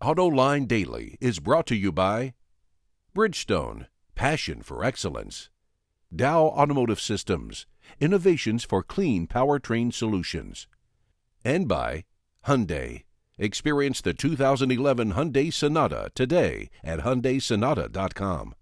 AutoLine Daily is brought to you by Bridgestone, passion for excellence; Dow Automotive Systems, innovations for clean powertrain solutions; and by Hyundai. Experience the 2011 Hyundai Sonata today at HyundaiSonata.com.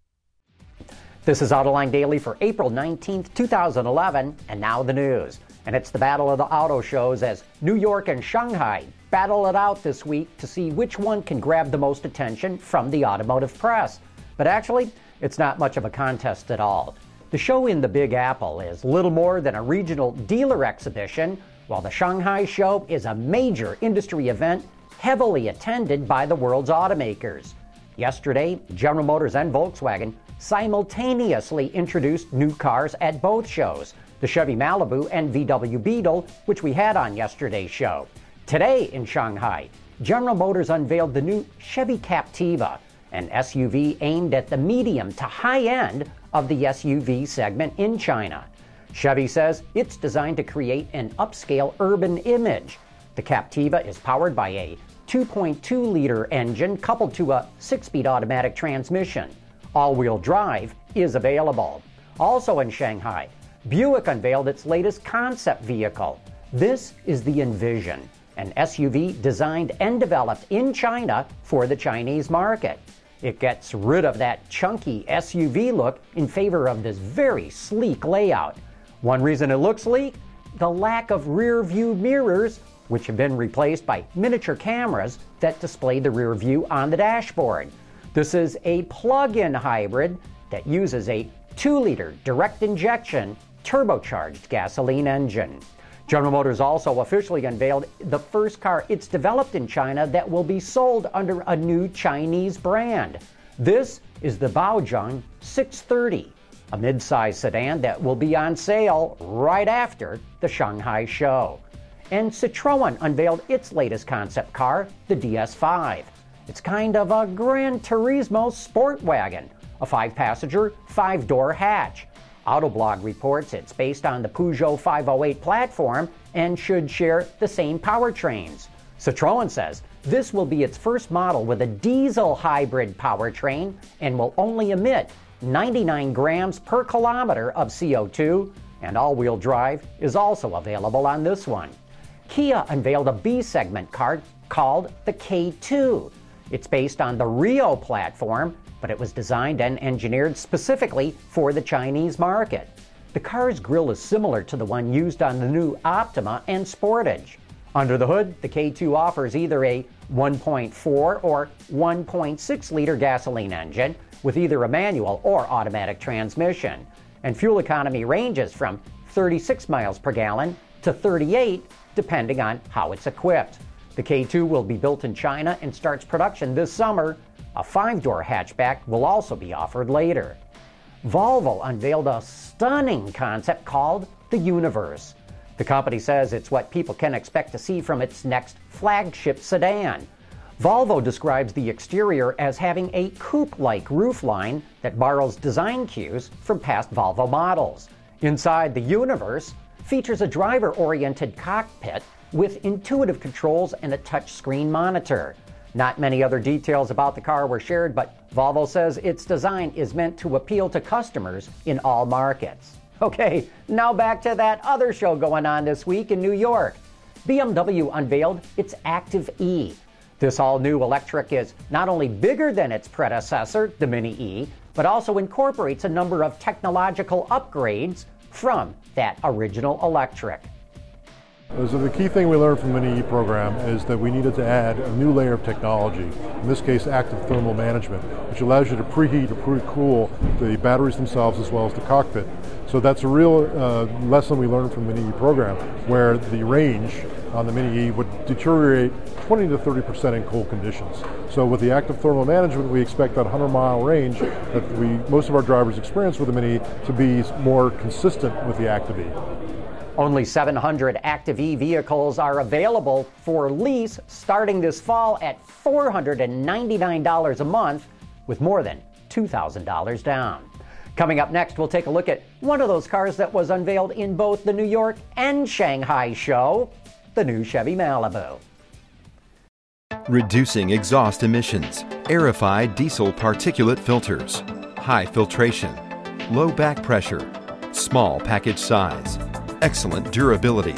This is AutoLine Daily for April 19th, 2011, and now the news. And it's the battle of the auto shows as New York and Shanghai battle it out this week to see which one can grab the most attention from the automotive press. But actually, it's not much of a contest at all. The show in the Big Apple is little more than a regional dealer exhibition, while the Shanghai show is a major industry event heavily attended by the world's automakers. Yesterday, General Motors and Volkswagen simultaneously introduced new cars at both shows, the Chevy Malibu and VW Beetle, which we had on yesterday's show. Today in Shanghai, General Motors unveiled the new Chevy Captiva, an SUV aimed at the medium to high end of the SUV segment in China. Chevy says it's designed to create an upscale urban image. The Captiva is powered by a 2.2-liter engine coupled to a 6-speed automatic transmission. All-wheel drive is available. Also in Shanghai, Buick unveiled its latest concept vehicle. This is the Envision, an SUV designed and developed in China for the Chinese market. It gets rid of that chunky SUV look in favor of this very sleek layout. One reason it looks sleek? The lack of rear-view mirrors, which have been replaced by miniature cameras that display the rear view on the dashboard. This is a plug-in hybrid that uses a 2-liter direct injection turbocharged gasoline engine. General Motors also officially unveiled the first car it's developed in China that will be sold under a new Chinese brand. This is the Baojun 630, a mid-size sedan that will be on sale right after the Shanghai show. And Citroen unveiled its latest concept car, the DS5. It's kind of a Gran Turismo sport wagon, a 5-passenger, 5-door hatch. Autoblog reports it's based on the Peugeot 508 platform and should share the same powertrains. Citroen says this will be its first model with a diesel hybrid powertrain and will only emit 99 grams per kilometer of CO2, and all-wheel drive is also available on this one. Kia unveiled a B-segment car called the K2. It's based on the Rio platform, but it was designed and engineered specifically for the Chinese market. The car's grille is similar to the one used on the new Optima and Sportage. Under the hood, the K2 offers either a 1.4 or 1.6-liter gasoline engine with either a manual or automatic transmission, and fuel economy ranges from 36 miles per gallon to 38, depending on how it's equipped. The K2 will be built in China and starts production this summer. A 5-door hatchback will also be offered later. Volvo unveiled a stunning concept called the Universe. The company says it's what people can expect to see from its next flagship sedan. Volvo describes the exterior as having a coupe-like roofline that borrows design cues from past Volvo models. Inside, the Universe features a driver-oriented cockpit with intuitive controls and a touchscreen monitor. Not many other details about the car were shared, but Volvo says its design is meant to appeal to customers in all markets. Okay, now back to that other show going on this week in New York. BMW unveiled its Active E. This all-new electric is not only bigger than its predecessor, the Mini E, but also incorporates a number of technological upgrades from that original electric. So the key thing we learned from the Mini E program is that we needed to add a new layer of technology, in this case active thermal management, which allows you to preheat or pre-cool the batteries themselves as well as the cockpit. So that's a real lesson we learned from the Mini E program, where the range on the Mini E would deteriorate 20 to 30% in cold conditions. So with the active thermal management, we expect that 100-mile range that most of our drivers experience with the Mini E to be more consistent with the Active E. Only 700 Active E vehicles are available for lease starting this fall at $499 a month, with more than $2,000 down. Coming up next, we'll take a look at one of those cars that was unveiled in both the New York and Shanghai show, the new Chevy Malibu. reducing exhaust emissions, aerified diesel particulate filters, high filtration, low back pressure, small package size, excellent durability.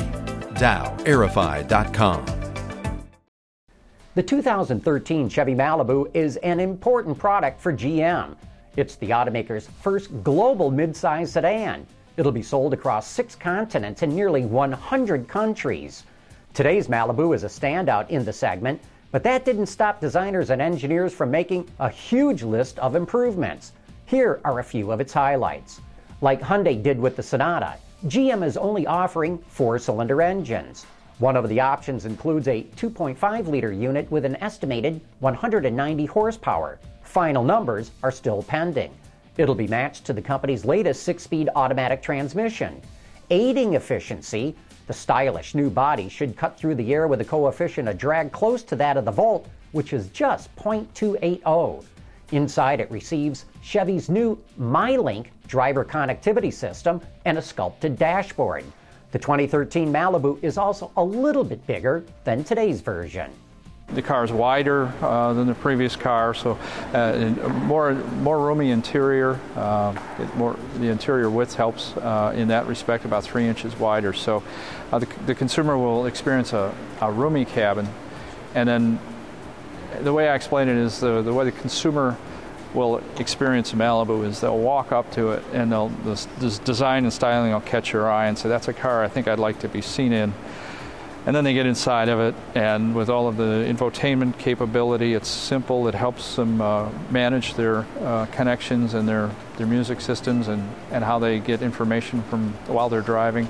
DowAerify.com. The 2013 Chevy Malibu is an important product for GM. It's the automaker's first global midsize sedan. It'll be sold across 6 continents and nearly 100 countries. Today's Malibu is a standout in the segment, but that didn't stop designers and engineers from making a huge list of improvements. Here are a few of its highlights. Like Hyundai did with the Sonata, GM is only offering 4-cylinder engines. One of the options includes a 2.5-liter unit with an estimated 190 horsepower. Final numbers are still pending. It'll be matched to the company's latest 6-speed automatic transmission. Aiding efficiency, the stylish new body should cut through the air with a coefficient of drag close to that of the Volt, which is just 0.280. Inside, it receives Chevy's new MyLink driver connectivity system and a sculpted dashboard. The 2013 Malibu is also a little bit bigger than today's version. The car is wider than the previous car, so more roomy interior. The interior width helps in that respect, about 3 inches wider. So the consumer will experience a roomy cabin. And then the way I explain it is the way the consumer will experience Malibu is they'll walk up to it and this design and styling will catch your eye and say, that's a car I think I'd like to be seen in. And then they get inside of it, and with all of the infotainment capability, it's simple. It helps them manage their connections and their music systems and how they get information from while they're driving.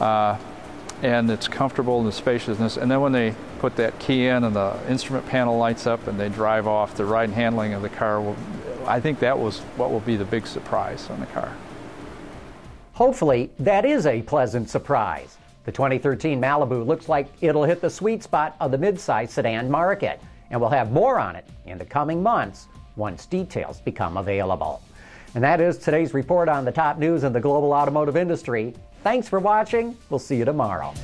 And it's comfortable in the spaciousness. And then when they put that key in and the instrument panel lights up and they drive off, the ride and handling of the car, I think that was what will be the big surprise on the car. Hopefully, that is a pleasant surprise. The 2013 Malibu looks like it'll hit the sweet spot of the midsize sedan market, and we'll have more on it in the coming months once details become available. And that is today's report on the top news in the global automotive industry. Thanks for watching. We'll see you tomorrow.